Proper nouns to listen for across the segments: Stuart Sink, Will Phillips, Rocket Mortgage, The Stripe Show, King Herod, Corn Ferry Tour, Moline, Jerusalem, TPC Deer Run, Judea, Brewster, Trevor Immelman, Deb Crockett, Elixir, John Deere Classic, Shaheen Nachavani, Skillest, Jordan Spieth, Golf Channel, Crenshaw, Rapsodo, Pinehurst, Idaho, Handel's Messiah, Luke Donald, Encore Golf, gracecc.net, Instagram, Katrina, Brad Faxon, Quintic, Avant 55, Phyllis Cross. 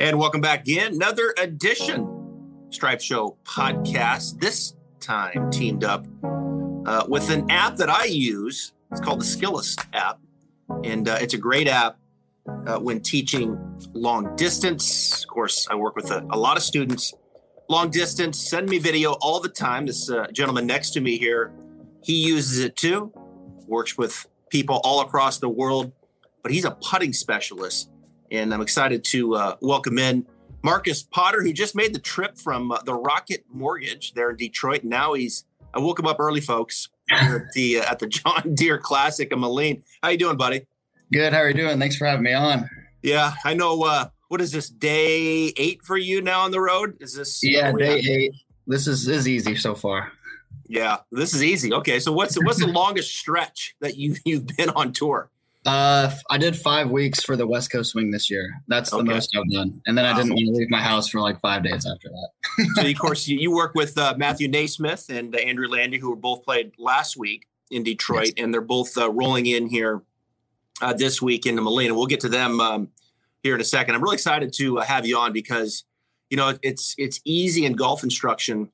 And welcome back again. Another edition Stripe Show Podcast. This time teamed up with an app that I use. It's called the Skillest app. And it's a great app when teaching long distance. Of course, I work with a lot of students. Long distance, send me video all the time. This gentleman next to me here, he uses it too. Works with people all across the world. But he's a putting specialist. And I'm excited to welcome in Marcus Potter, who just made the trip from the Rocket Mortgage there in Detroit. Now I woke him up early, folks, at the John Deere Classic in Moline. How you doing, buddy? Good. How are you doing? Thanks for having me on. Yeah, I know. What is this, day 8 for you now on the road? Is this? Yeah, day 8. This is easy so far. Yeah, this is easy. Okay, so what's the longest stretch that you've been on tour? I did 5 weeks for the West Coast swing this year. That's the most I've done. And then I didn't want to leave my house for like 5 days after that. So, of course, you work with Matthew Naismith and Andrew Landy, who were both played last week in Detroit. Yes. And they're both rolling in here this week into Moline. We'll get to them here in a second. I'm really excited to have you on because, you know, it's easy in golf instruction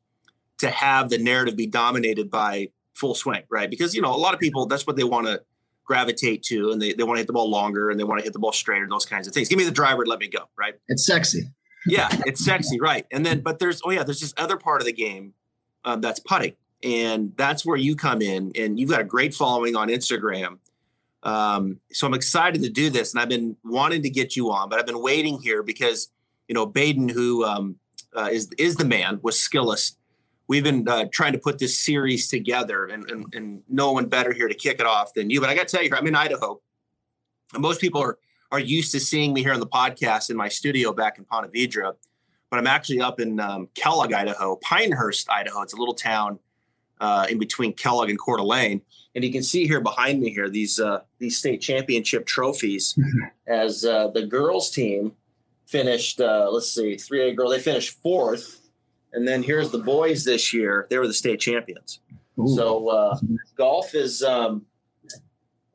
to have the narrative be dominated by full swing, right? Because, you know, a lot of people, that's what they want to gravitate to, and they want to hit the ball longer and they want to hit the ball straighter, those kinds of things. Give me the driver and let me go, right? It's sexy. Yeah, it's sexy, right? And then, but there's this other part of the game that's putting, and that's where you come in, and you've got a great following on Instagram. So I'm excited to do this, and I've been wanting to get you on, but I've been waiting here because, you know, Baden, who is the man, was Skillest. We've been trying to put this series together, and no one better here to kick it off than you. But I got to tell you, I'm in Idaho, and most people are used to seeing me here on the podcast in my studio back in Ponte Vedra, but I'm actually up in Kellogg, Idaho, Pinehurst, Idaho. It's a little town in between Kellogg and Coeur d'Alene. And you can see here behind me here these state championship trophies as the girls team finished, 3A girl, they finished 4th. And then here's the boys this year. They were the state champions. Ooh. So golf is at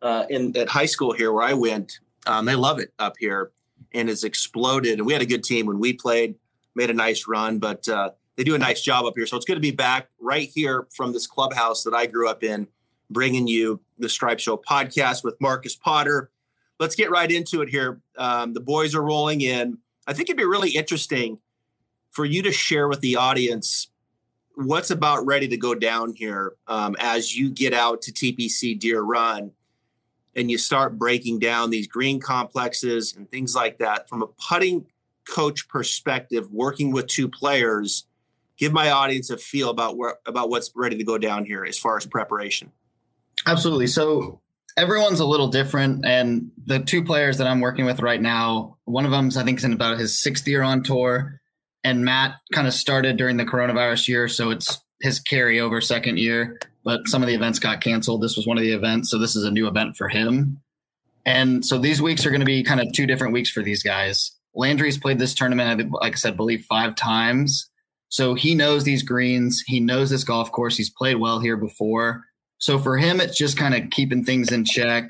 high school here where I went. They love it up here, and it's exploded. And we had a good team when we played, made a nice run, but they do a nice job up here. So it's good to be back right here from this clubhouse that I grew up in, bringing you the Stripe Show Podcast with Marcus Potter. Let's get right into it here. The boys are rolling in. I think it'd be really interesting for you to share with the audience what's about ready to go down here as you get out to TPC Deer Run and you start breaking down these green complexes and things like that from a putting coach perspective, working with two players. Give my audience a feel about what's ready to go down here as far as preparation. Absolutely. So everyone's a little different, and the two players that I'm working with right now, one of them's I think is in about his 6th year on tour. And Matt kind of started during the coronavirus year, so it's his carryover 2nd year. But some of the events got canceled. This was one of the events, so this is a new event for him. And so these weeks are going to be kind of 2 different weeks for these guys. Landry's played this tournament, like I said, believe 5 times. So he knows these greens. He knows this golf course. He's played well here before. So for him, it's just kind of keeping things in check,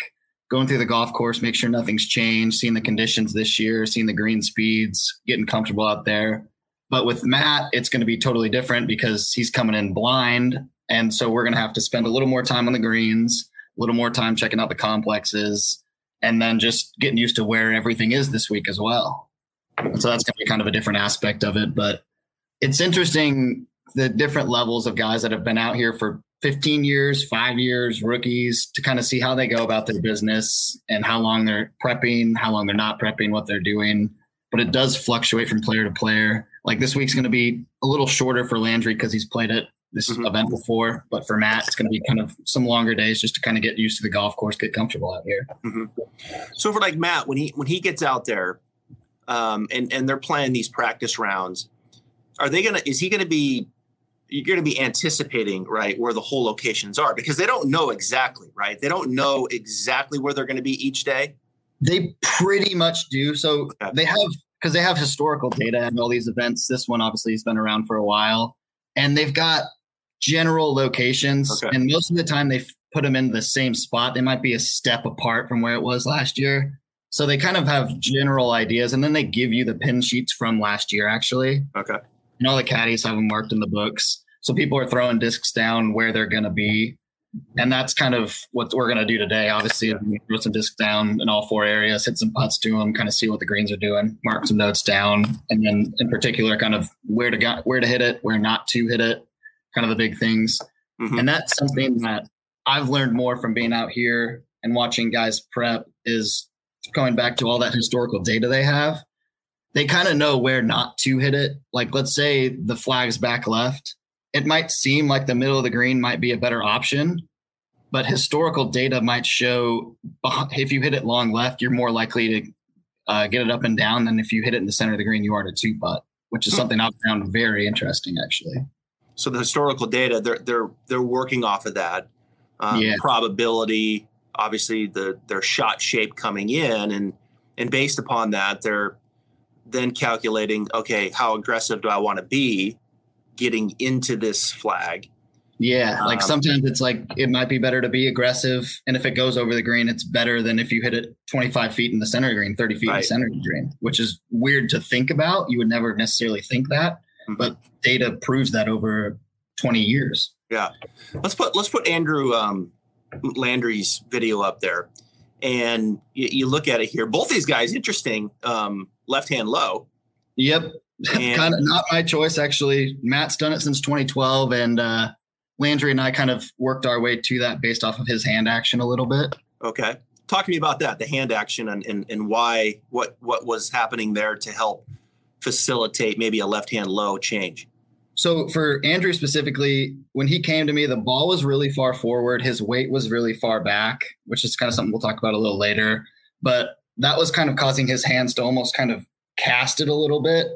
going through the golf course, make sure nothing's changed, seeing the conditions this year, seeing the green speeds, getting comfortable out there. But with Matt, it's going to be totally different because he's coming in blind. And so we're going to have to spend a little more time on the greens, a little more time checking out the complexes, and then just getting used to where everything is this week as well. So that's going to be kind of a different aspect of it. But it's interesting, the different levels of guys that have been out here for 15 years, 5 years, rookies, to kind of see how they go about their business and how long they're prepping, how long they're not prepping, what they're doing. But it does fluctuate from player to player. Like this week's going to be a little shorter for Landry because he's played at this event before. But for Matt, it's going to be kind of some longer days just to kind of get used to the golf course, get comfortable out here. Mm-hmm. So for like Matt, when he gets out there and they're playing these practice rounds, you're going to be anticipating, right, where the whole locations are because they don't know exactly, right? They don't know exactly where they're going to be each day. They pretty much do. So they have, because they have historical data at all these events. This one obviously has been around for a while, and they've got general locations. Okay. And most of the time they put them in the same spot. They might be a step apart from where it was last year, So they kind of have general ideas, and then they give you the pin sheets from last year, actually. Okay. And all the caddies have them marked in the books. So people are throwing discs down where they're going to be. And that's kind of what we're going to do today. Obviously, throw some discs down in all four areas, hit some putts to them, kind of see what the greens are doing, mark some notes down. And then in particular, kind of where to hit it, where not to hit it, kind of the big things. Mm-hmm. And that's something that I've learned more from being out here and watching guys prep is going back to all that historical data they have. They kind of know where not to hit it. Like, let's say the flag's back left. It might seem like the middle of the green might be a better option, but historical data might show if you hit it long left, you're more likely to get it up and down than if you hit it in the center of the green, you are to two putt, which is something I've found very interesting, actually. So the historical data, they're working off of that probability, obviously their shot shape coming in, and based upon that, they're then calculating, okay, how aggressive do I want to be getting into this flag? Yeah. Like sometimes it's like, it might be better to be aggressive. And if it goes over the green, it's better than if you hit it 25 feet in the center of the green, 30 feet in the center of the green, which is weird to think about. You would never necessarily think that, but data proves that over 20 years. Yeah. Let's put Andrew Landry's video up there, and you look at it here. Both these guys, interesting. Left hand low. Yep. Kind of not my choice, actually. Matt's done it since 2012, and Landry and I kind of worked our way to that based off of his hand action a little bit. Okay. Talk to me about that, the hand action, and why, what was happening there to help facilitate maybe a left-hand low change. So for Andrew specifically, when he came to me, the ball was really far forward. His weight was really far back, which is kind of something we'll talk about a little later. But that was kind of causing his hands to almost kind of cast it a little bit,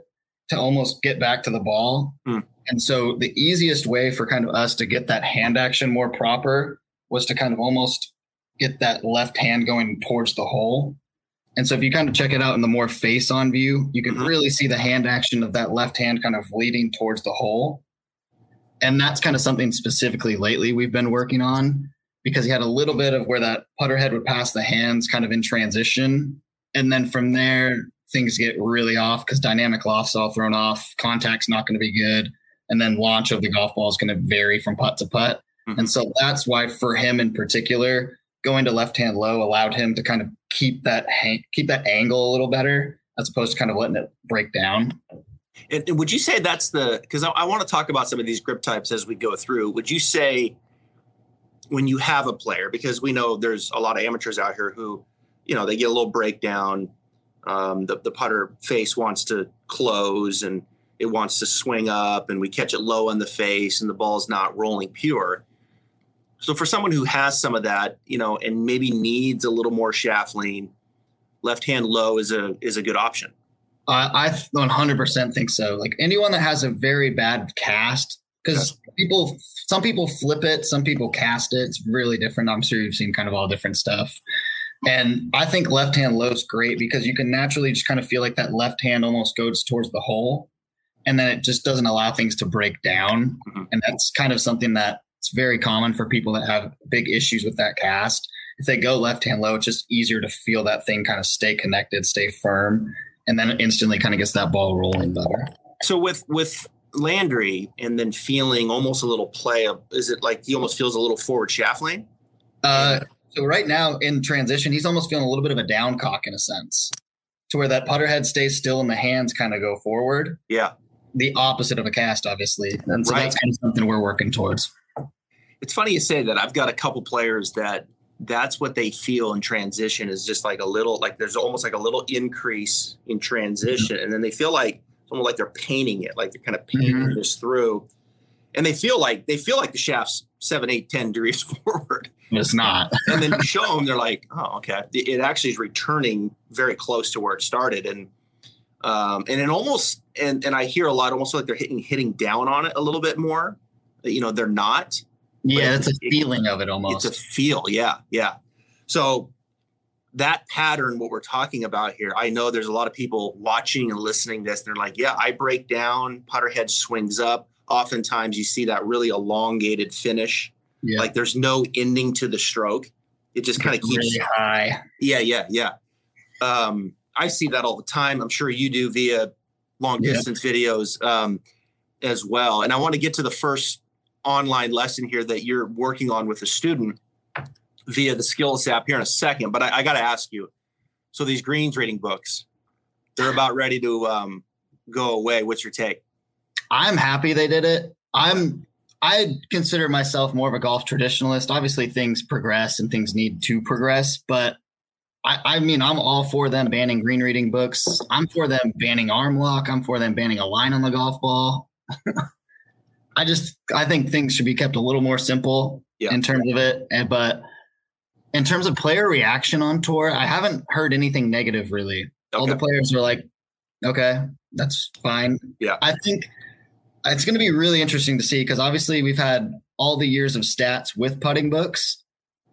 to almost get back to the ball. And so the easiest way for kind of us to get that hand action more proper was to kind of almost get that left hand going towards the hole. And so if you kind of check it out in the more face on view, you can really see the hand action of that left hand kind of leading towards the hole. And that's kind of something specifically lately we've been working on, because he had a little bit of where that putter head would pass the hands kind of in transition. And then from there, things get really off because dynamic loft's all thrown off. Contact's not going to be good. And then launch of the golf ball is going to vary from putt to putt. And so that's why for him in particular, going to left-hand low allowed him to kind of keep that angle a little better as opposed to kind of letting it break down. And would you say that's because I want to talk about some of these grip types as we go through. Would you say when you have a player, because we know there's a lot of amateurs out here who, you know, they get a little breakdown, the putter face wants to close and it wants to swing up, and we catch it low on the face and the ball's not rolling pure. So for someone who has some of that, you know, and maybe needs a little more shaft lean, left hand low is a good option. I 100% think so. Like anyone that has a very bad cast, because some people flip it, some people cast it. It's really different. I'm sure you've seen kind of all different stuff. And I think left hand low is great because you can naturally just kind of feel like that left hand almost goes towards the hole, and then it just doesn't allow things to break down. And that's kind of something that's very common for people that have big issues with that cast. If they go left hand low, it's just easier to feel that thing kind of stay connected, stay firm, and then it instantly kind of gets that ball rolling better. So with Landry and then feeling almost a little play of, is it like he almost feels a little forward shaft lane? So right now in transition, he's almost feeling a little bit of a down cock in a sense, to where that putter head stays still and the hands kind of go forward. Yeah. The opposite of a cast, obviously. And so that's kind of something we're working towards. It's funny you say that. I've got a couple players that's what they feel in transition, is just like a little, like there's almost like a little increase in transition. And then they feel like it's almost like they're painting it, like they're kind of painting this through. And they feel like the shaft's 7, 8, 10 degrees forward. It's not. And then you show them, they're like, oh, okay. It actually is returning very close to where it started. And it almost, and I hear a lot, almost like they're hitting down on it a little bit more. You know, they're not. Yeah, it's a feeling of it almost. It's a feel, yeah. So that pattern, what we're talking about here, I know there's a lot of people watching and listening to this. They're like, yeah, I break down, putter head swings up. Oftentimes you see that really elongated finish. Yeah. Like there's no ending to the stroke. It just kind of keeps really high. Yeah. I see that all the time. I'm sure you do via long distance videos as well. And I want to get to the first online lesson here that you're working on with a student via the Skillest app here in a second. But I got to ask you, so these greens rating books, they're about ready to go away. What's your take? I'm happy they did it. I consider myself more of a golf traditionalist. Obviously, things progress and things need to progress, but I mean, I'm all for them banning green reading books. I'm for them banning arm lock. I'm for them banning a line on the golf ball. I think things should be kept a little more simple in terms of it. But in terms of player reaction on tour, I haven't heard anything negative really. Okay. All the players were like, okay, that's fine. Yeah. I think it's going to be really interesting to see, because obviously we've had all the years of stats with putting books.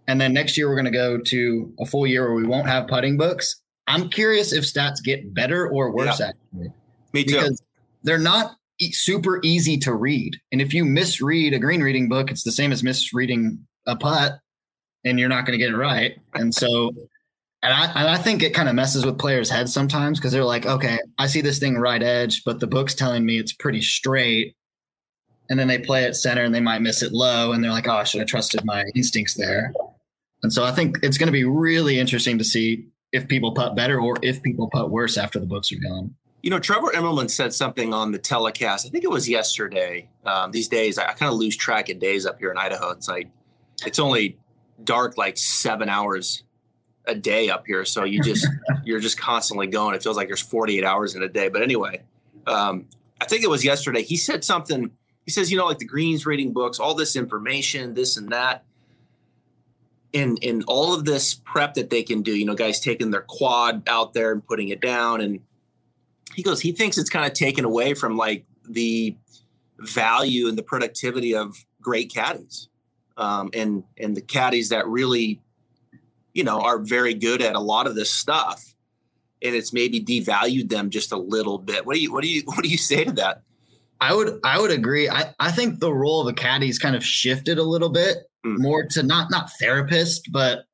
And then next year we're going to go to a full year where we won't have putting books. I'm curious if stats get better or worse. Yeah. Actually, me too. Because they're not super easy to read. And if you misread a green reading book, it's the same as misreading a putt, and you're not going to get it right. And so, and I think it kind of messes with players' heads sometimes, because they're like, okay, I see this thing right edge, but the book's telling me it's pretty straight. And then they play at center and they might miss it low. And they're like, oh, I should have trusted my instincts there. And so I think it's going to be really interesting to see if people putt better or if people putt worse after the books are gone. You know, Trevor Immelman said something on the telecast. I think it was yesterday. These days, I kind of lose track of days up here in Idaho. It's like, it's only dark like 7 hours a day up here. So you just, you're just constantly going. It feels like there's 48 hours in a day. But anyway, I think it was yesterday. He said something. He says, you know, like the greens reading books, all this information, this and that. In all of this prep that they can do, you know, guys taking their quad out there and putting it down, and he goes, he thinks it's kind of taken away from like the value and the productivity of great caddies, and the caddies that really, you know, are very good at a lot of this stuff, and it's maybe devalued them just a little bit. What do you say to that? I would agree. I think the role of a caddy's kind of shifted a little bit more to not therapist, but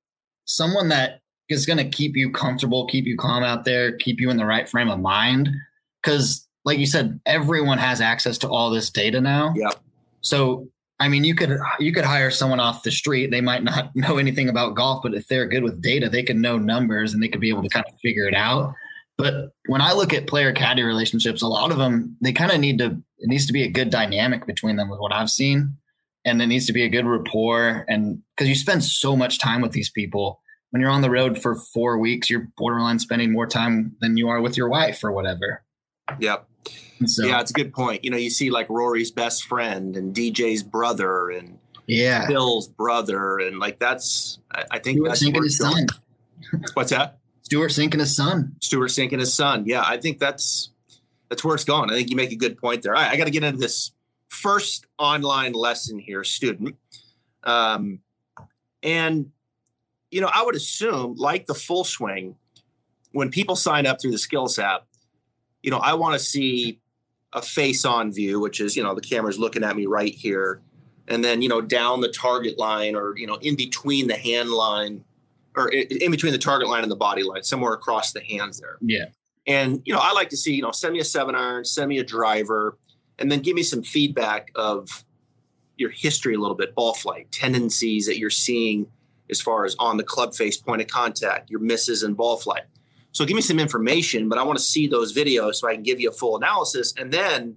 someone that is going to keep you comfortable, keep you calm out there, keep you in the right frame of mind. Because like you said, everyone has access to all this data now. Yeah. So, I mean, you could hire someone off the street. They might not know anything about golf, but if they're good with data, they can know numbers and they could be able to kind of figure it out. But when I look at player caddy relationships, a lot of them, they kind of it needs to be a good dynamic between them with what I've seen. And there needs to be a good rapport. And because you spend so much time with these people. When you're on the road for 4 weeks, you're borderline spending more time than you are with your wife or whatever. Yep. So, yeah, it's a good point. You know, you see like Rory's best friend and DJ's brother and Bill's brother. And like, that's, I think Stuart Sink and his son. What's that? Stuart Sink and his son. Stuart Sink and his son. Yeah, I think that's where it's going. I think you make a good point there. All right, I got to get into this first online lesson here, student. And, you know, I would assume, like the full swing, when people sign up through the Skillest app, you know, I want to see a face-on view, which is, you know, the camera's looking at me right here. And then, you know, down the target line, or, you know, in between the hand line, or in between the target line and the body line, somewhere across the hands there. Yeah. And, you know, I like to see, you know, send me a 7-iron, send me a driver, and then give me some feedback of your history a little bit, ball flight, tendencies that you're seeing as far as on the club face, point of contact, your misses and ball flight. So give me some information, but I want to see those videos so I can give you a full analysis and then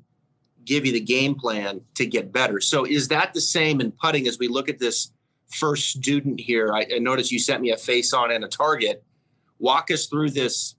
give you the game plan to get better. So is that the same in putting as we look at this first student here? I noticed you sent me a face on and a target. Walk us through this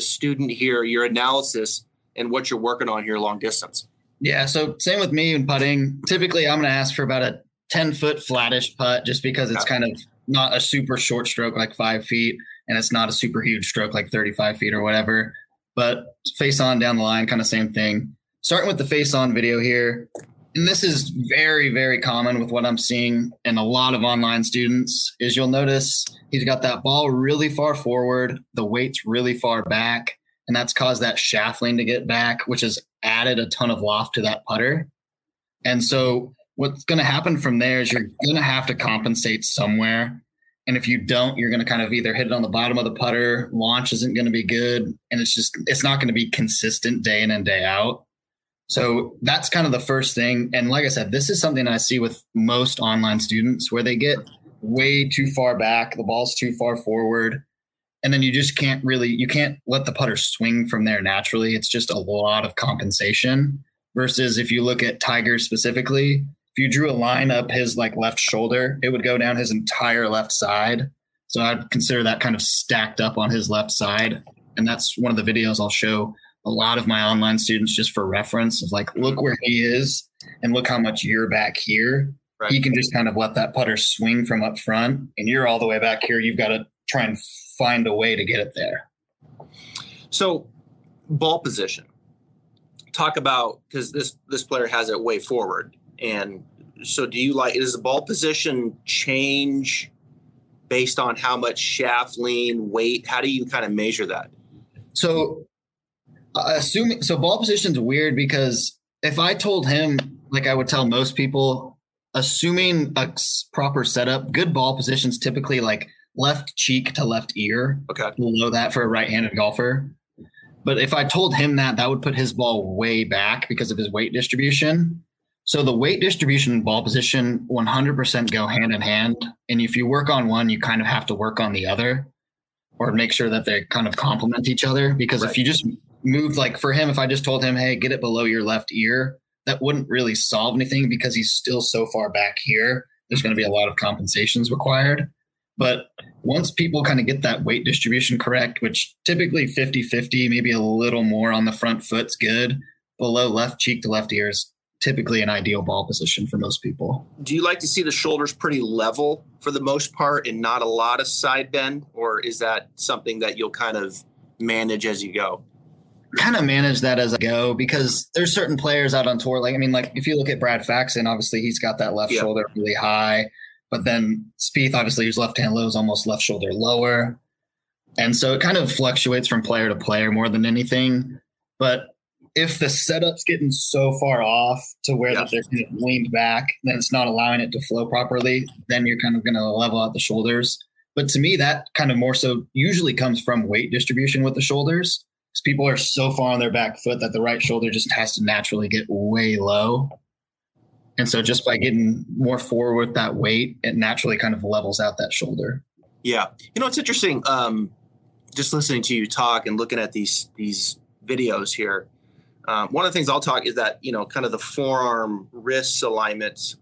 student here, your analysis and what you're working on here long distance. Yeah, so same with me in putting. Typically, I'm going to ask for about a 10-foot flattish putt, just because it's kind of not a super short stroke like 5 feet, and it's not a super huge stroke like 35 feet or whatever. But face on down the line, kind of same thing. Starting with the face on video here. And this is very, very common with what I'm seeing in a lot of online students, is you'll notice he's got that ball really far forward, the weight's really far back, and that's caused that shaft lean to get back, which has added a ton of loft to that putter. And so what's going to happen from there is you're going to have to compensate somewhere. And if you don't, you're going to kind of either hit it on the bottom of the putter, launch isn't going to be good. And it's not going to be consistent day in and day out. So that's kind of the first thing. And like I said, this is something I see with most online students where they get way too far back. The ball's too far forward. And then you just can't really, you can't let the putter swing from there naturally. It's just a lot of compensation versus if you look at Tiger specifically, if you drew a line up his like left shoulder, it would go down his entire left side. So I'd consider that kind of stacked up on his left side. And that's one of the videos I'll show a lot of my online students just for reference of like, look where he is and look how much you're back here. Right. He can just kind of let that putter swing from up front and you're all the way back here. You've got to try and find a way to get it there. So ball position, talk about, because this player has it way forward. And so do you like, does the ball position change based on how much shaft lean, weight? How do you kind of measure that? So ball position's weird because if I told him, like I would tell most people, assuming a proper setup, good ball position's typically like left cheek to left ear. Okay. Below that for a right-handed golfer. But if I told him that, that would put his ball way back because of his weight distribution. So the weight distribution and ball position 100% go hand in hand. And if you work on one, you kind of have to work on the other or make sure that they kind of complement each other. Because If you just move, like for him, if I just told him, hey, get it below your left ear, that wouldn't really solve anything because he's still so far back here. There's going to be a lot of compensations required. But once people kind of get that weight distribution correct, which typically 50-50, maybe a little more on the front foot's good, below left cheek to left ears, typically an ideal ball position for most people. Do you like to see the shoulders pretty level for the most part and not a lot of side bend? Or is that something that you'll kind of manage as you go? Kind of manage that as I go because there's certain players out on tour. Like if you look at Brad Faxon, obviously he's got that left shoulder really high. But then Spieth, obviously his left hand low is almost left shoulder lower. And so it kind of fluctuates from player to player more than anything. But if the setup's getting so far off to where that they're kind of leaned back, then it's not allowing it to flow properly, then you're kind of going to level out the shoulders. But to me, that kind of more so usually comes from weight distribution with the shoulders because people are so far on their back foot that the right shoulder just has to naturally get way low. And so just by getting more forward with that weight, it naturally kind of levels out that shoulder. Yeah. You know, it's interesting. Just listening to you talk and looking at these videos here. One of the things I'll talk is that, you know, kind of the forearm wrist alignments.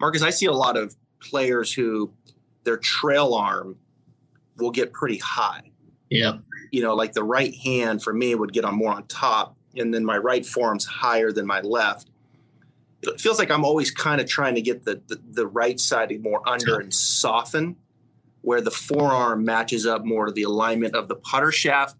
Marcus, I see a lot of players who their trail arm will get pretty high. Yeah. You know, like the right hand for me would get on more on top and then my right forearm's higher than my left. It feels like I'm always kind of trying to get the right side more under and soften where the forearm matches up more to the alignment of the putter shaft.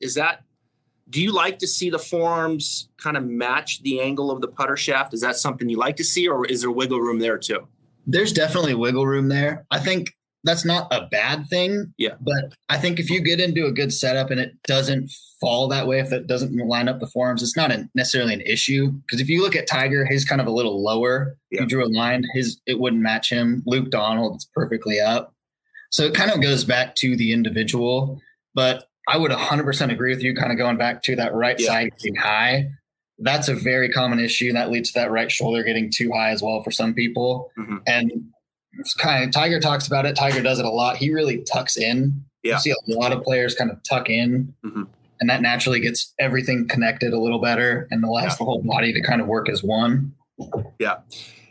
Do you like to see the forearms kind of match the angle of the putter shaft? Is that something you like to see, or is there wiggle room there too? There's definitely wiggle room there. I think that's not a bad thing. Yeah. But I think if you get into a good setup and it doesn't fall that way, if it doesn't line up the forearms, it's not necessarily an issue. Because if you look at Tiger, he's kind of a little lower. Yeah. If you drew a line, it wouldn't match him. Luke Donald is perfectly up. So it kind of goes back to the individual. But I would 100% agree with you kind of going back to that right side getting high. That's a very common issue. That leads to that right shoulder getting too high as well for some people. Mm-hmm. And it's kind of, Tiger talks about it. Tiger does it a lot. He really tucks in. Yeah. You see a lot of players kind of tuck in, and that naturally gets everything connected a little better and allows the whole body to kind of work as one. Yeah.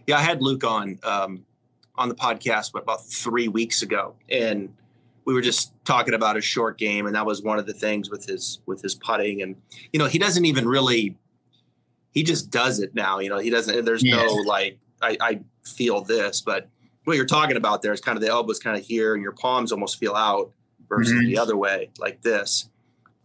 Yeah. I had Luke on the podcast about 3 weeks ago, and we were just talking about his short game, and that was one of the things with his putting. And, you know, he doesn't even really, he just does it now. You know, he doesn't, there's no like, I feel this, but what you're talking about there is kind of the elbows kind of here and your palms almost feel out versus the other way like this.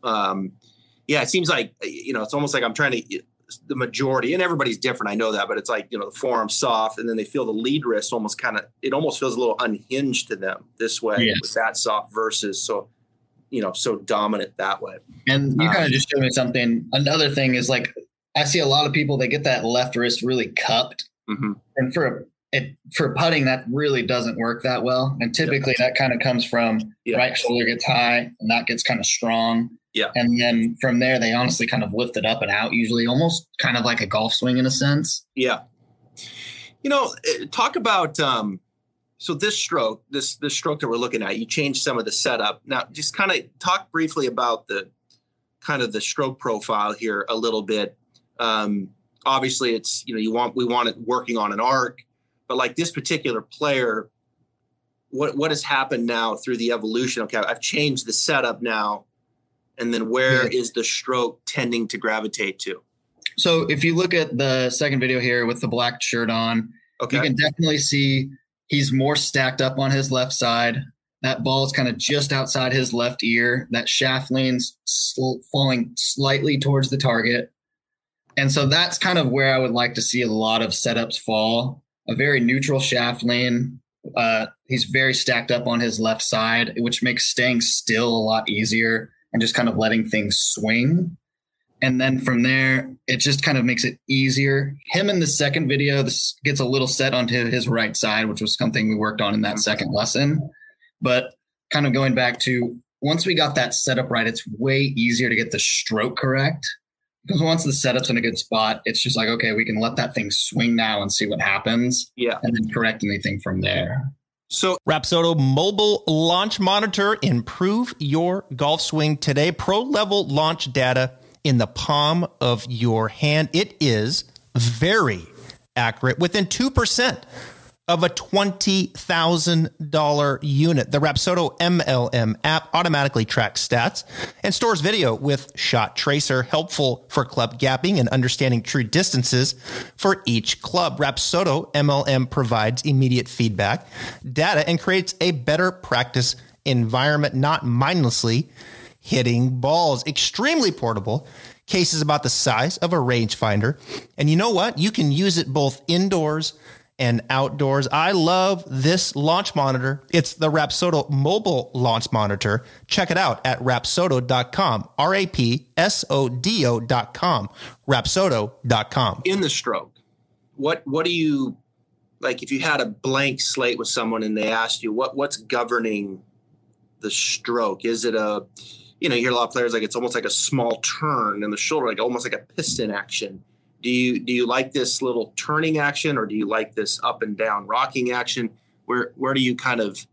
It seems like, you know, it's almost like I'm trying to, the majority, and everybody's different. I know that, but it's like, you know, the forearm soft and then they feel the lead wrist almost kind of, it almost feels a little unhinged to them this way with that soft versus so dominant that way. And you kind of just showed me something. Another thing is like, I see a lot of people, they get that left wrist really cupped. And for it, for putting, that really doesn't work that well. And typically that kind of comes from right shoulder gets high and that gets kind of strong. Yeah. And then from there, they honestly kind of lift it up and out, usually almost kind of like a golf swing in a sense. Yeah. You know, talk about, so this stroke that we're looking at, you changed some of the setup. Now just kind of talk briefly about the kind of the stroke profile here a little bit. Obviously it's, you know, we want it working on an arc. But like this particular player, what has happened now through the evolution? Okay, I've changed the setup now. And then where is the stroke tending to gravitate to? So if you look at the second video here with the black shirt on, you can definitely see he's more stacked up on his left side. That ball is kind of just outside his left ear. That shaft lean's falling slightly towards the target. And so that's kind of where I would like to see a lot of setups fall. A very neutral shaft lean. He's very stacked up on his left side, which makes staying still a lot easier and just kind of letting things swing. And then from there, it just kind of makes it easier. Him in the second video, this gets a little set onto his right side, which was something we worked on in that second lesson. But kind of going back to once we got that setup right, it's way easier to get the stroke correct. Because once the setup's in a good spot, it's just like, okay, we can let that thing swing now and see what happens. Yeah. And then correct anything from there. So Rapsodo mobile launch monitor, improve your golf swing today. Pro level launch data in the palm of your hand. It is very accurate, within 2% of a $20,000 unit. The Rapsodo MLM app automatically tracks stats and stores video with Shot Tracer, helpful for club gapping and understanding true distances for each club. Rapsodo MLM provides immediate feedback, data, and creates a better practice environment, not mindlessly hitting balls. Extremely portable. Case is about the size of a rangefinder. And you know what? You can use it both indoors and outdoors. I love this launch monitor. It's the Rapsodo mobile launch monitor. Check it out at rapsodo.com. RAPSODO.com. Rapsodo.com. In the stroke, what do you, like if you had a blank slate with someone and they asked you what's governing the stroke? Is it a, you know, you hear a lot of players like it's almost like a small turn in the shoulder, like almost like a piston action. Do you like this little turning action, or do you like this up and down rocking action? Where do you kind of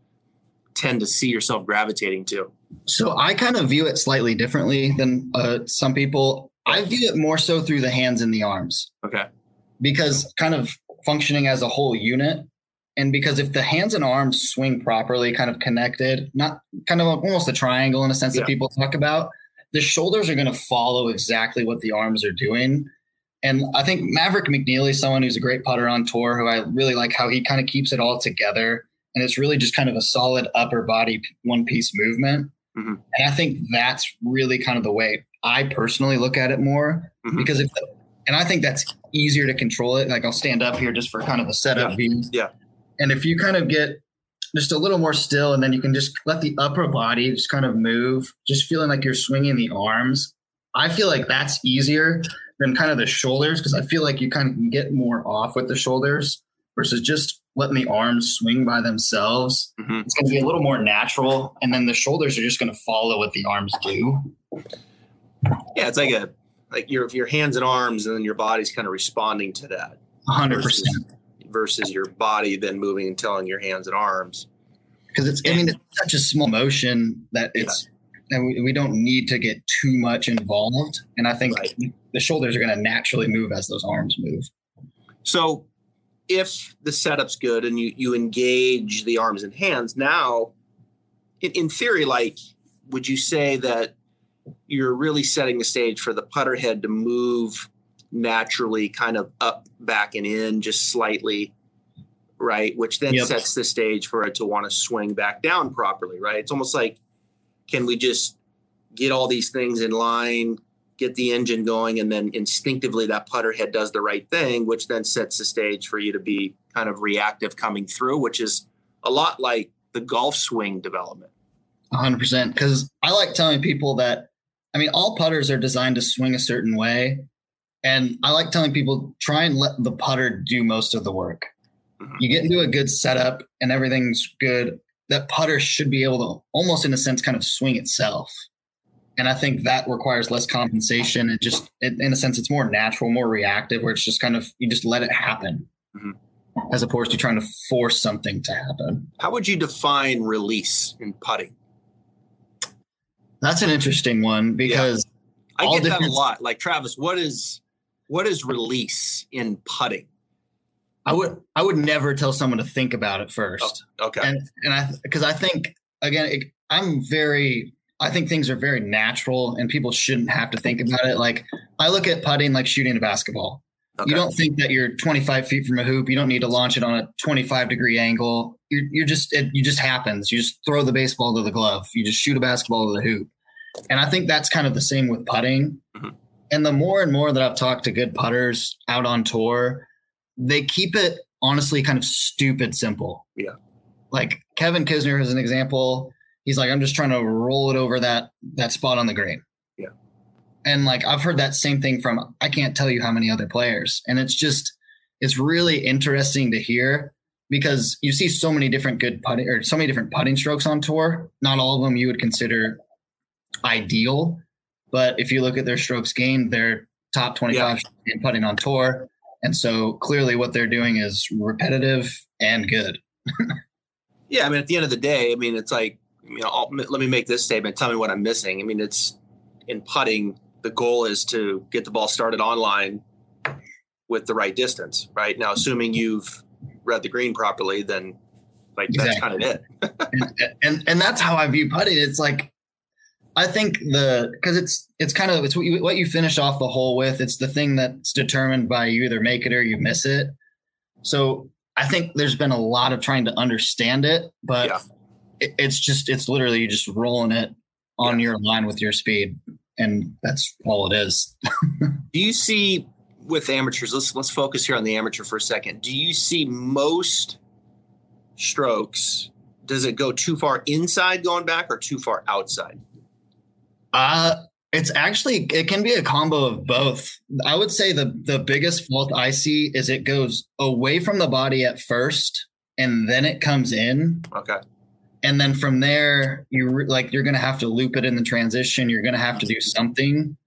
tend to see yourself gravitating to? So I kind of view it slightly differently than some people. I view it more so through the hands and the arms. Okay. Because kind of functioning as a whole unit, and because if the hands and arms swing properly, kind of connected, not kind of almost a triangle in a sense that people talk about, the shoulders are going to follow exactly what the arms are doing. And I think Maverick McNeely, someone who's a great putter on tour, who I really like how he kind of keeps it all together. And it's really just kind of a solid upper body one-piece movement. Mm-hmm. And I think that's really kind of the way I personally look at it more. Mm-hmm. Because and I think that's easier to control it. Like I'll stand up here just for kind of a setup view. Yeah. And if you kind of get just a little more still, and then you can just let the upper body just kind of move, just feeling like you're swinging the arms. I feel like that's easier than kind of the shoulders, because I feel like you kind of can get more off with the shoulders versus just letting the arms swing by themselves. Mm-hmm. It's going to be a little more natural, and then the shoulders are just going to follow what the arms do. Yeah, it's like your hands and arms, and then your body's kind of responding to that. 100%. Versus your body then moving and telling your hands and arms. Because it's such a small motion that it's. And we don't need to get too much involved. And I think the shoulders are going to naturally move as those arms move. So if the setup's good and you engage the arms and hands, now in theory, like, would you say that you're really setting the stage for the putter head to move naturally kind of up, back, and in just slightly, right? Which then sets the stage for it to want to swing back down properly, right? It's almost like, can we just get all these things in line, get the engine going, and then instinctively that putter head does the right thing, which then sets the stage for you to be kind of reactive coming through, which is a lot like the golf swing development. 100%. Because I like telling people that, I mean, all putters are designed to swing a certain way. And I like telling people, try and let the putter do most of the work. you get into a good setup and everything's good, that putter should be able to almost, in a sense, kind of swing itself. And I think that requires less compensation. And just, in a sense, it's more natural, more reactive, where it's just kind of, you just let it happen, as opposed to trying to force something to happen. How would you define release in putting? That's an interesting one, because yeah. I get that a lot. Like, Travis, what is release in putting? I would never tell someone to think about it first. Oh, okay. And I think, again, I think things are very natural and people shouldn't have to think about it. Like, I look at putting like shooting a basketball. Okay. You don't think that you're 25 feet from a hoop. You don't need to launch it on a 25-degree angle. It just happens. You just throw the baseball to the glove. You just shoot a basketball to the hoop. And I think that's kind of the same with putting. Mm-hmm. And the more and more that I've talked to good putters out on tour, they keep it honestly kind of stupid simple. Yeah. Like Kevin Kisner is an example. He's like, I'm just trying to roll it over that spot on the green. Yeah. And like, I've heard that same thing from, I can't tell you how many other players. And it's just, it's really interesting to hear, because you see so many different putting strokes on tour. Not all of them you would consider ideal, but if you look at their strokes gained, they're top 25 in putting on tour. And so clearly what they're doing is repetitive and good. Yeah. I mean, at the end of the day, I mean, it's like, you know, let me make this statement. Tell me what I'm missing. I mean, it's in putting, the goal is to get the ball started on line with the right distance, right? Now, assuming you've read the green properly, then like exactly. That's kind of it. and that's how I view putting. It's like, I think it's what you finish off the hole with. It's the thing that's determined by you either make it or you miss it. So I think there's been a lot of trying to understand it, but it's literally you just rolling it on your line with your speed, and that's all it is. Do you see with amateurs, let's focus here on the amateur for a second. Do you see most strokes, does it go too far inside going back or too far outside? It's actually, it can be a combo of both. I would say the biggest fault I see is it goes away from the body at first and then it comes in. Okay. And then from there, you're going to have to loop it in the transition. You're going to have to do something,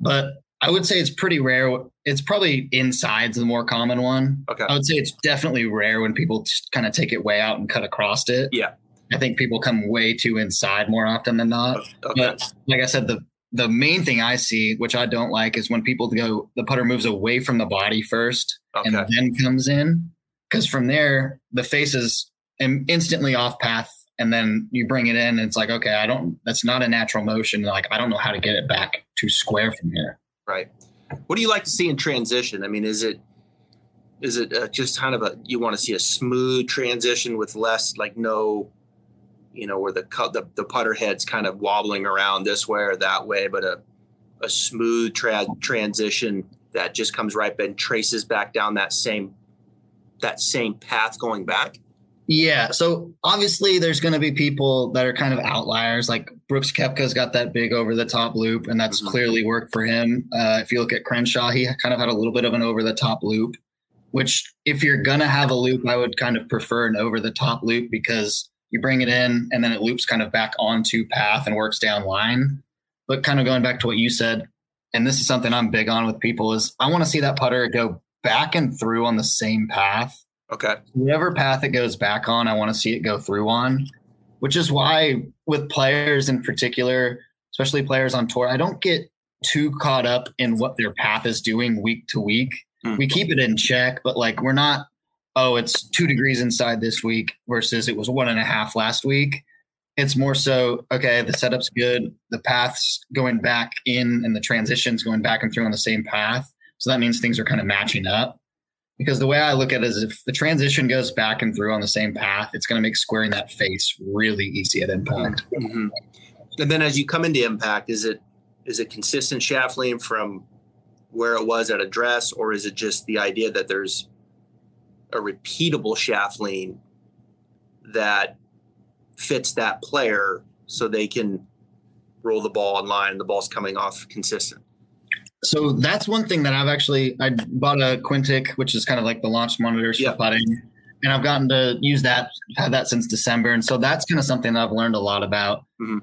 but I would say it's pretty rare. It's probably inside's the more common one. Okay. I would say it's definitely rare when people kind of take it way out and cut across it. Yeah. I think people come way too inside more often than not. Okay. But like I said, the main thing I see, which I don't like, is when people go, the putter moves away from the body first and then comes in. Because from there, the face is instantly off path. And then you bring it in and it's like, okay, that's not a natural motion. Like, I don't know how to get it back to square from here. Right. What do you like to see in transition? I mean, is it just kind of you want to see a smooth transition with less, like, no, you know, where the putter head's kind of wobbling around this way or that way, but a smooth transition that just comes right and traces back down that same path going back? Yeah. So obviously there's going to be people that are kind of outliers. Like Brooks Koepka's got that big over the top loop, and that's clearly worked for him. If you look at Crenshaw, he kind of had a little bit of an over the top loop, which if you're going to have a loop, I would kind of prefer an over the top loop, because you bring it in and then it loops kind of back onto path and works down line. But kind of going back to what you said, and this is something I'm big on with people, is I want to see that putter go back and through on the same path. Okay. Whatever path it goes back on, I want to see it go through on, which is why with players in particular, especially players on tour, I don't get too caught up in what their path is doing week to week. We keep it in check, but like, we're not, it's 2 degrees inside this week versus it was 1.5 last week. It's more so, okay, the setup's good. The path's going back in and the transition's going back and through on the same path. So that means things are kind of matching up. Because the way I look at it is if the transition goes back and through on the same path, it's going to make squaring that face really easy at impact. Mm-hmm. And then as you come into impact, is it consistent shaft lean from where it was at address, or is it just the idea that there's a repeatable shaft lean that fits that player so they can roll the ball in line and the ball's coming off consistent? So that's one thing that I bought a Quintic, which is kind of like the launch monitors for putting. And I've gotten to use that, had that since December. And so that's kind of something that I've learned a lot about. Mm-hmm.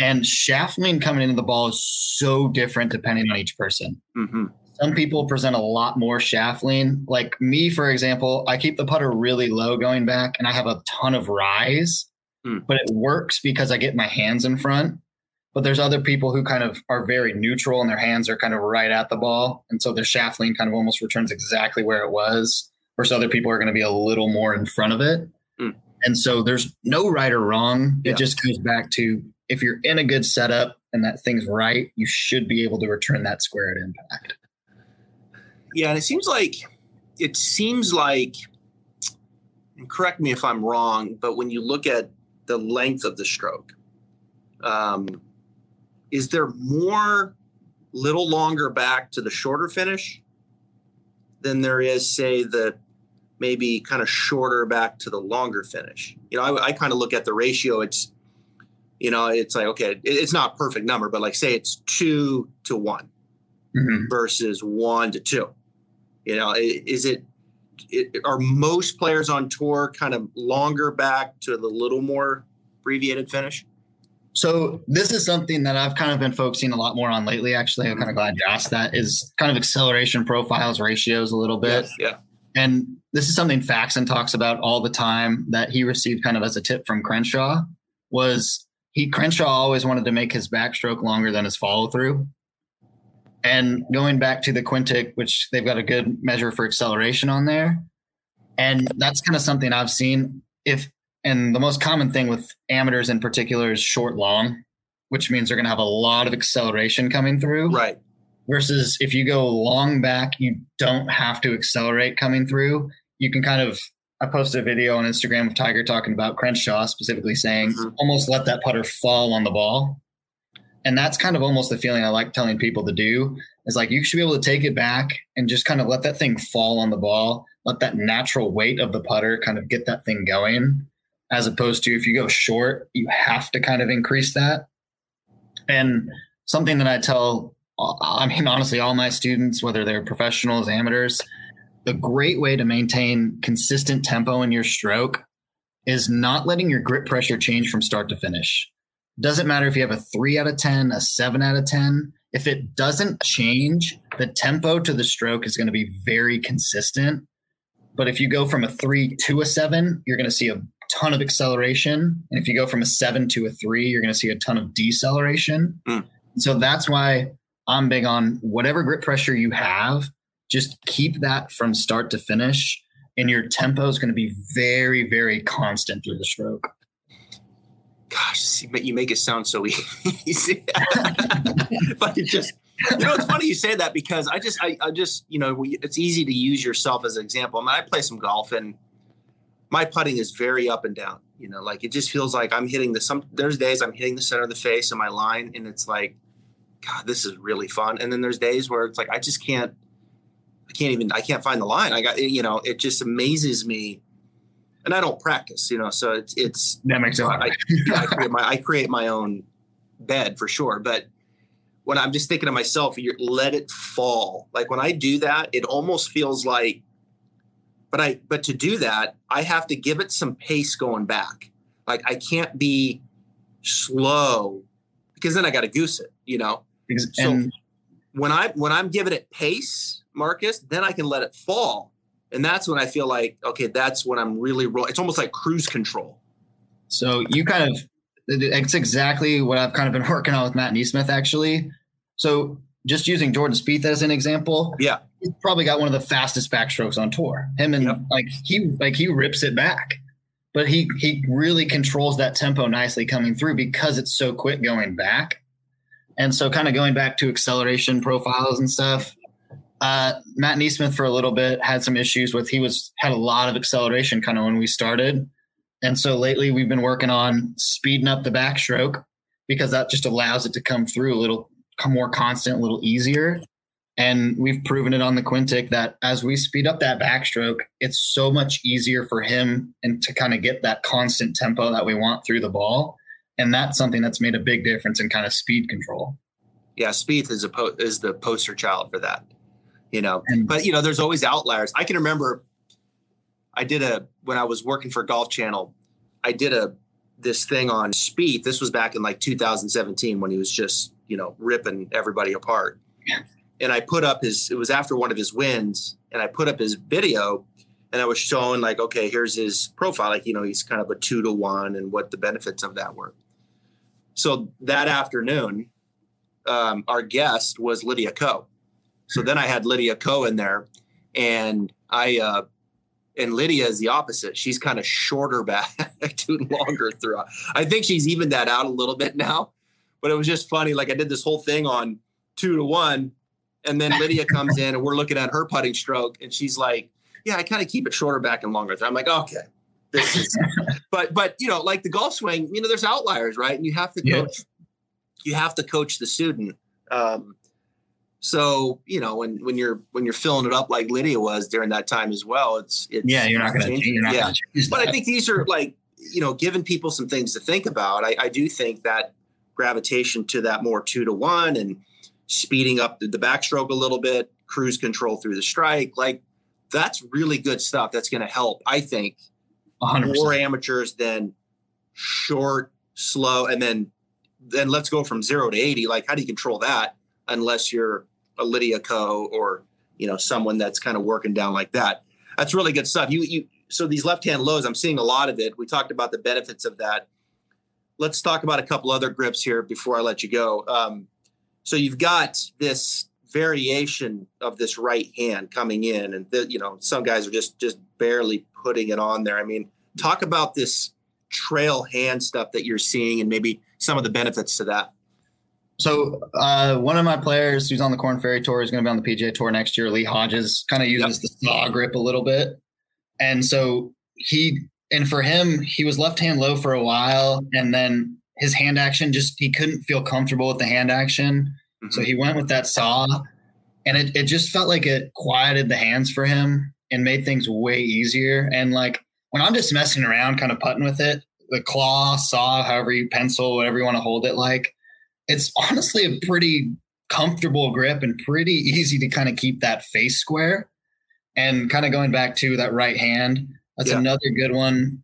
And shaft lean coming into the ball is so different depending on each person. Mm-hmm. Some people present a lot more shaft lean. Like me, for example, I keep the putter really low going back and I have a ton of rise, but it works because I get my hands in front. But there's other people who kind of are very neutral and their hands are kind of right at the ball. And so their shaft lean kind of almost returns exactly where it was. Versus other people are going to be a little more in front of it. And so there's no right or wrong. It just goes back to if you're in a good setup and that thing's right, you should be able to return that square at impact. Yeah. And it seems like, and correct me if I'm wrong, but when you look at the length of the stroke, is there more little longer back to the shorter finish than there is, say, the maybe kind of shorter back to the longer finish? You know, I kind of look at the ratio. It's, you know, it's like, okay, it's not a perfect number, but like say it's 2 to 1 versus 1 to 2. You know, are most players on tour kind of longer back to the little more abbreviated finish? So this is something that I've kind of been focusing a lot more on lately, actually. I'm kind of glad you asked that, is kind of acceleration profiles, ratios a little bit. Yes, yeah. And this is something Faxon talks about all the time that he received kind of as a tip from Crenshaw, was Crenshaw always wanted to make his backstroke longer than his follow through. And going back to the Quintic, which they've got a good measure for acceleration on there. And that's kind of something I've seen. And the most common thing with amateurs in particular is short long, which means they're going to have a lot of acceleration coming through. Right. Versus if you go long back, you don't have to accelerate coming through. You can kind of, I posted a video on Instagram of Tiger talking about Crenshaw specifically saying, almost let that putter fall on the ball. And that's kind of almost the feeling I like telling people to do, is like, you should be able to take it back and just kind of let that thing fall on the ball. Let that natural weight of the putter kind of get that thing going. As opposed to if you go short, you have to kind of increase that. And something that I tell, I mean, honestly, all my students, whether they're professionals, amateurs, the great way to maintain consistent tempo in your stroke is not letting your grip pressure change from start to finish. Doesn't matter if you have a 3 out of 10, a 7 out of 10. If it doesn't change, the tempo to the stroke is going to be very consistent. But if you go from a 3 to a 7, you're going to see a ton of acceleration. And if you go from a 7 to a 3, you're going to see a ton of deceleration. So that's why I'm big on whatever grip pressure you have, just keep that from start to finish. And your tempo is going to be very, very constant through the stroke. Gosh, you make it sound so easy. But it just, you know, it's funny you say that, because I just, you know, it's easy to use yourself as an example. I mean, I play some golf and my putting is very up and down, you know, like it just feels like I'm hitting there's days I'm hitting the center of the face of my line and it's like, God, this is really fun. And then there's days where it's like, I can't find the line. It just amazes me, and I don't practice, you know, so it's that makes it hard. I create my own bed for sure. But when I'm just thinking to myself, let it fall. Like when I do that, it almost feels like, But to do that, I have to give it some pace going back. Like I can't be slow, because then I got to goose it, you know? So when I'm giving it pace, Marcus, then I can let it fall. And that's when I feel like, okay, that's when I'm really rolling. It's almost like cruise control. So it's exactly what I've kind of been working on with Matt Naismith, actually. So just using Jordan Spieth as an example. Yeah. He's probably got one of the fastest backstrokes on tour. Him and he rips it back, but he really controls that tempo nicely coming through because it's so quick going back. And so kind of going back to acceleration profiles and stuff, Matt Naismith for a little bit had some issues with, had a lot of acceleration kind of when we started. And so lately we've been working on speeding up the backstroke, because that just allows it to come through a little more constant, a little easier. And we've proven it on the Quintic that as we speed up that backstroke, it's so much easier for him and to kind of get that constant tempo that we want through the ball. And that's something that's made a big difference in kind of speed control. Yeah, Spieth is the poster child for that, you know. But, you know, there's always outliers. I can remember I did a, when I was working for Golf Channel, I did this thing on Spieth. This was back in like 2017 when he was just, ripping everybody apart. And I put up it was after one of his wins, and I put up his video, and I was showing like, okay, here's his profile. Like, he's kind of a 2-to-1 and what the benefits of that were. So that afternoon, our guest was Lydia Ko. So then I had Lydia Ko in there, and and Lydia is the opposite. She's kind of shorter back, doing longer throughout. I think she's evened that out a little bit now, but it was just funny. Like I did this whole thing on 2-to-1, and then Lydia comes in and we're looking at her putting stroke, and she's like, yeah, I kind of keep it shorter back and longer. I'm like, okay. This is, but like the golf swing, there's outliers, right? And you have to coach, you have to coach the student. So, when you're filling it up like Lydia was during that time as well, it's you're not going to change. But I think these are like, giving people some things to think about. I do think that gravitation to that more 2-to-1 and speeding up the backstroke a little bit, cruise control through the strike, like that's really good stuff. That's going to help, I think, 100%. More amateurs than short, slow, and then let's go from 0 to 80. Like, how do you control that unless you're a Lydia Ko or someone that's kind of working down like that? That's really good stuff. So these left-hand lows, I'm seeing a lot of it. We talked about the benefits of that. Let's talk about a couple other grips here before I let you go. So you've got this variation of this right hand coming in, and some guys are just barely putting it on there. I mean, talk about this trail hand stuff that you're seeing and maybe some of the benefits to that. So one of my players who's on the Corn Ferry Tour is going to be on the PGA Tour next year. Lee Hodges kind of uses the saw grip a little bit. And so for him, he was left hand low for a while. And then his hand action, he couldn't feel comfortable with the hand action. Mm-hmm. So he went with that saw, and it just felt like it quieted the hands for him and made things way easier. And like when I'm just messing around, kind of putting with it, the claw, saw, however you pencil, whatever you want to hold it like, it's honestly a pretty comfortable grip and pretty easy to kind of keep that face square. And kind of going back to that right hand, that's another good one.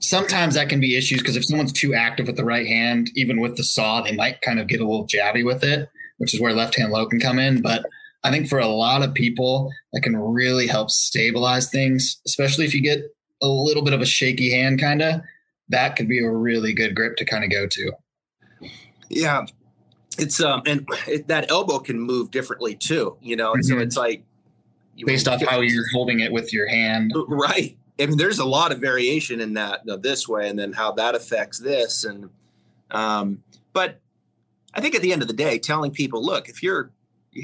Sometimes that can be issues because if someone's too active with the right hand, even with the saw, they might kind of get a little jabby with it, which is where left hand low can come in. But I think for a lot of people, that can really help stabilize things, especially if you get a little bit of a shaky hand, kind of, that could be a really good grip to kind of go to. Yeah. It's, that elbow can move differently too, and so it's like based off how you're holding it with your hand. Right. I mean, there's a lot of variation in that this way, and then how that affects this. And, but I think at the end of the day, telling people, look, if you're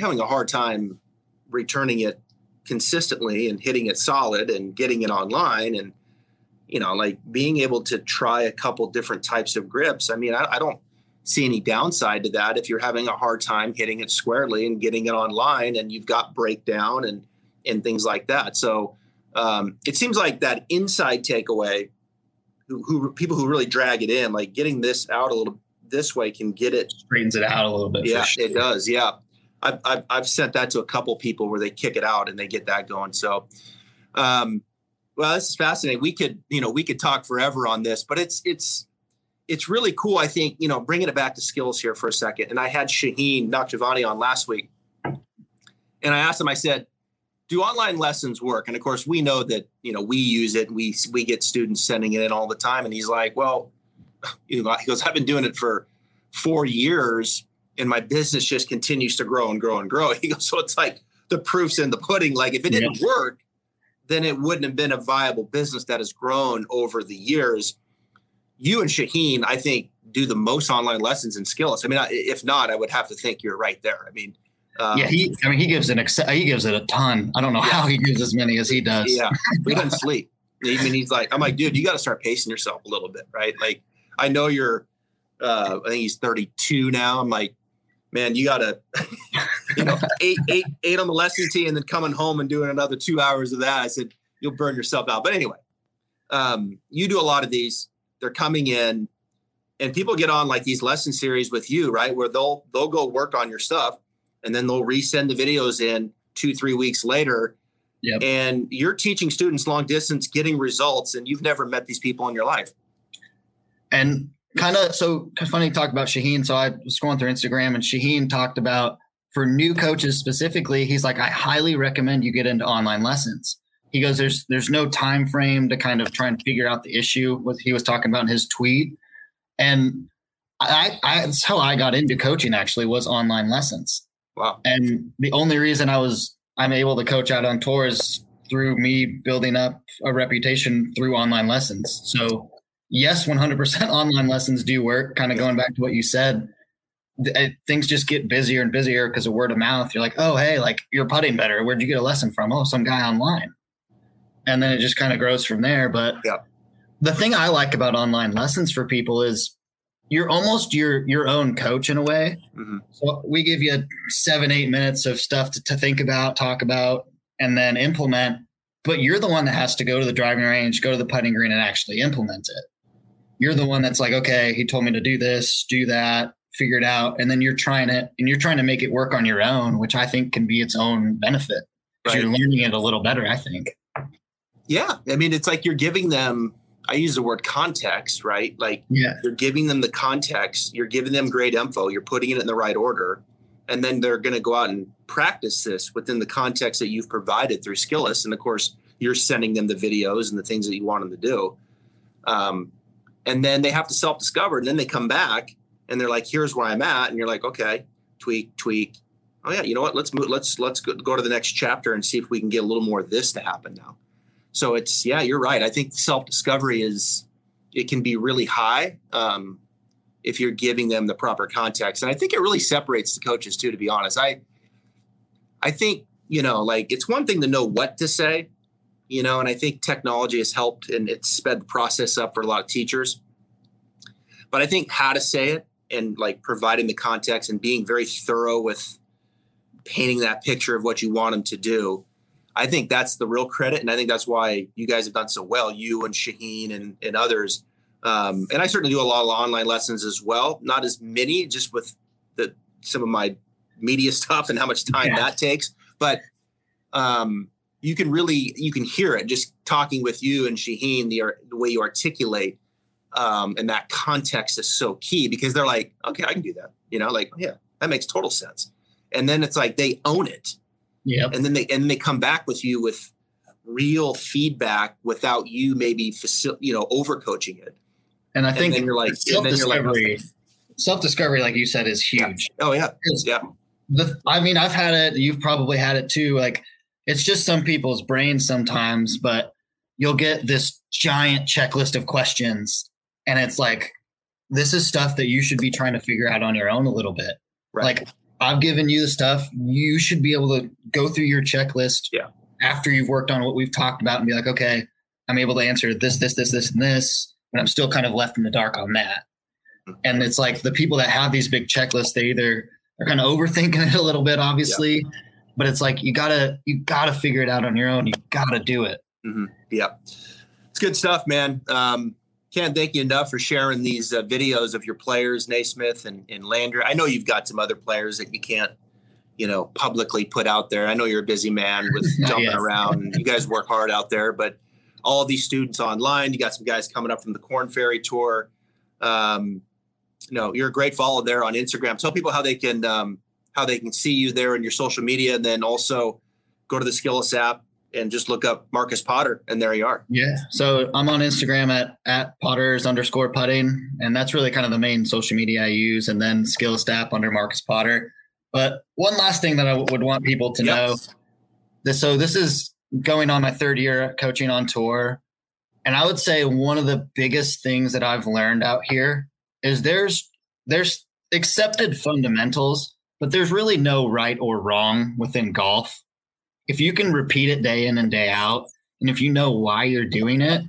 having a hard time returning it consistently and hitting it solid and getting it online and, like being able to try a couple different types of grips. I mean, I don't see any downside to that. If you're having a hard time hitting it squarely and getting it online and you've got breakdown and things like that. So, it seems like that inside takeaway, who people who really drag it in, like getting this out a little this way can get it, straightens it out a little bit. Yeah, sure. It does. Yeah. I've sent that to a couple people where they kick it out and they get that going. So, well, this is fascinating. We could talk forever on this, but it's really cool. I think, bringing it back to skills here for a second. And I had Shaheen Nachavani on last week, and I asked him, I said, do online lessons work? And of course we know that, we use it and we get students sending it in all the time. And he's like, well, he goes, I've been doing it for 4 years and my business just continues to grow and grow and grow. He goes, so it's like the proof's in the pudding. Like if it didn't work, then it wouldn't have been a viable business that has grown over the years. You and Shaheen, I think, do the most online lessons in Skillest. I mean, if not, I would have to think you're right there. I mean, he gives he gives it a ton. I don't know how he gives as many as he does. Yeah, he doesn't sleep. I mean, I'm like, dude, you got to start pacing yourself a little bit, right? Like, I know you're, I think he's 32 now. I'm like, man, you got to, eight on the lesson tee and then coming home and doing another 2 hours of that. I said, you'll burn yourself out. But anyway, you do a lot of these. They're coming in, and people get on like these lesson series with you, right? Where they'll go work on your stuff. And then they'll resend the videos in 2-3 weeks later. Yep. And you're teaching students long distance, getting results, and you've never met these people in your life. And kind of, so funny to talk about Shaheen. So I was going through Instagram and Shaheen talked about, for new coaches specifically, he's like, I highly recommend you get into online lessons. He goes, there's no time frame to kind of try and figure out the issue, what he was talking about in his tweet. And I that's how I got into coaching, actually, was online lessons. Wow. And the only reason I'm able to coach out on tour is through me building up a reputation through online lessons. So yes, 100% online lessons do work. Kind of going back to what you said, things just get busier and busier because of word of mouth. You're like, oh, hey, like you're putting better. Where'd you get a lesson from? Oh, some guy online. And then it just kind of grows from there. But yeah, the thing I like about online lessons for people is you're almost your own coach in a way. Mm-hmm. So we give you 7-8 minutes of stuff to think about, talk about, and then implement. But you're the one that has to go to the driving range, go to the putting green, and actually implement it. You're the one that's like, okay, he told me to do this, do that, figure it out. And then you're trying to make it work on your own, which I think can be its own benefit. Right. You're learning it a little better, I think. Yeah. I mean, it's like you're giving them, I use the word context, right? Like you're giving them the context, you're giving them great info, you're putting it in the right order. And then they're going to go out and practice this within the context that you've provided through Skillest. And of course, you're sending them the videos and the things that you want them to do. And then they have to self-discover, and then they come back and they're like, here's where I'm at. And you're like, okay, tweak. Oh yeah. You know what? Let's move. Let's go to the next chapter and see if we can get a little more of this to happen now. So it's, yeah, you're right. I think self-discovery it can be really high if you're giving them the proper context. And I think it really separates the coaches too, to be honest. I think, like it's one thing to know what to say, and I think technology has helped and it's sped the process up for a lot of teachers, but I think how to say it and like providing the context and being very thorough with painting that picture of what you want them to do, I think that's the real credit. And I think that's why you guys have done so well, you and Shaheen and others. And I certainly do a lot of online lessons as well. Not as many, just with some of my media stuff and how much time that takes. But you can hear it just talking with you and Shaheen, the way you articulate. And that context is so key because they're like, okay, I can do that. Like, yeah, that makes total sense. And then it's like, they own it. Yeah. And then they come back with you with real feedback without you maybe overcoaching it. And I think self-discovery, like you said, is huge. Yeah. Oh yeah. Yeah. I've had it, you've probably had it too. Like it's just some people's brains sometimes, but you'll get this giant checklist of questions and it's like, this is stuff that you should be trying to figure out on your own a little bit. Right. Like, I've given you the stuff. You should be able to go through your checklist after you've worked on what we've talked about and be like, okay, I'm able to answer this, but I'm still kind of left in the dark on that. And it's like the people that have these big checklists, they either are kind of overthinking it a little bit, obviously, but it's like, you gotta figure it out on your own. You gotta do it. Mm-hmm. Yeah. It's good stuff, man. Can't thank you enough for sharing these videos of your players, Naismith and Landry. I know you've got some other players that you can't, publicly put out there. I know you're a busy man with jumping around. And you guys work hard out there, but all these students online, you got some guys coming up from the Corn Ferry Tour. You're a great follow there on Instagram. Tell people how they can see you there in your social media, and then also go to the Skillest app and just look up Marcus Potter, and there you are. Yeah. So I'm on Instagram at Potters_putting. And that's really kind of the main social media I use. And then Skillest app under Marcus Potter. But one last thing that I would want people to know. So this is going on my third year coaching on tour. And I would say one of the biggest things that I've learned out here is there's accepted fundamentals, but there's really no right or wrong within golf. If you can repeat it day in and day out, and if you know why you're doing it,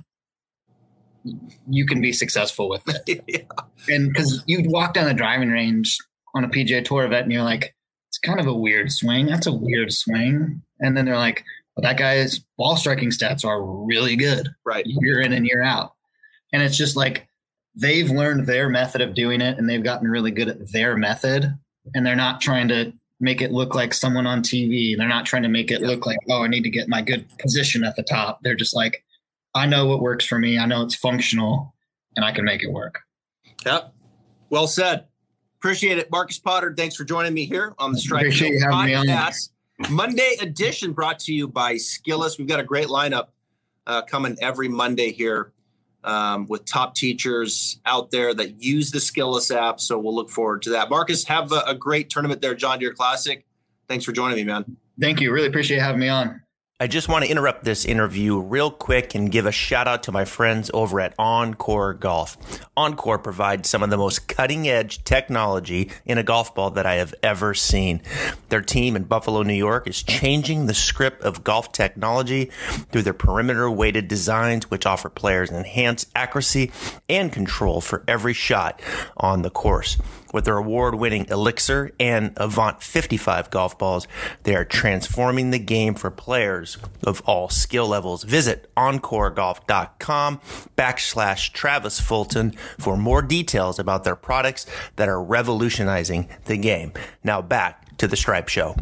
you can be successful with it. And because you walk down the driving range on a PGA Tour event and you're like, it's kind of a weird swing. That's a weird swing. And then they're like, well, that guy's ball striking stats are really good. Right. Year in and year out. And it's just like they've learned their method of doing it and they've gotten really good at their method. And they're not trying to make it look like someone on TV. They're not trying to make it look like, oh, I need to get my good position at the top. They're just like, I know what works for me. I know it's functional and I can make it work. Yep. Well said. Appreciate it. Marcus Potter, thanks for joining me here on the Stripe Show Podcast. Monday edition brought to you by Skillest. We've got a great lineup coming every Monday here with top teachers out there that use the Skillest app. So we'll look forward to that. Marcus, have a great tournament there, John Deere Classic. Thanks for joining me, man. Thank you. Really appreciate having me on. I just want to interrupt this interview real quick and give a shout out to my friends over at Encore Golf. Encore provides some of the most cutting edge technology in a golf ball that I have ever seen. Their team in Buffalo, New York is changing the script of golf technology through their perimeter weighted designs, which offer players enhanced accuracy and control for every shot on the course. With their award-winning Elixir and Avant 55 golf balls, they are transforming the game for players of all skill levels. Visit encoregolf.com/Travis Fulton for more details about their products that are revolutionizing the game. Now back to the Stripe Show.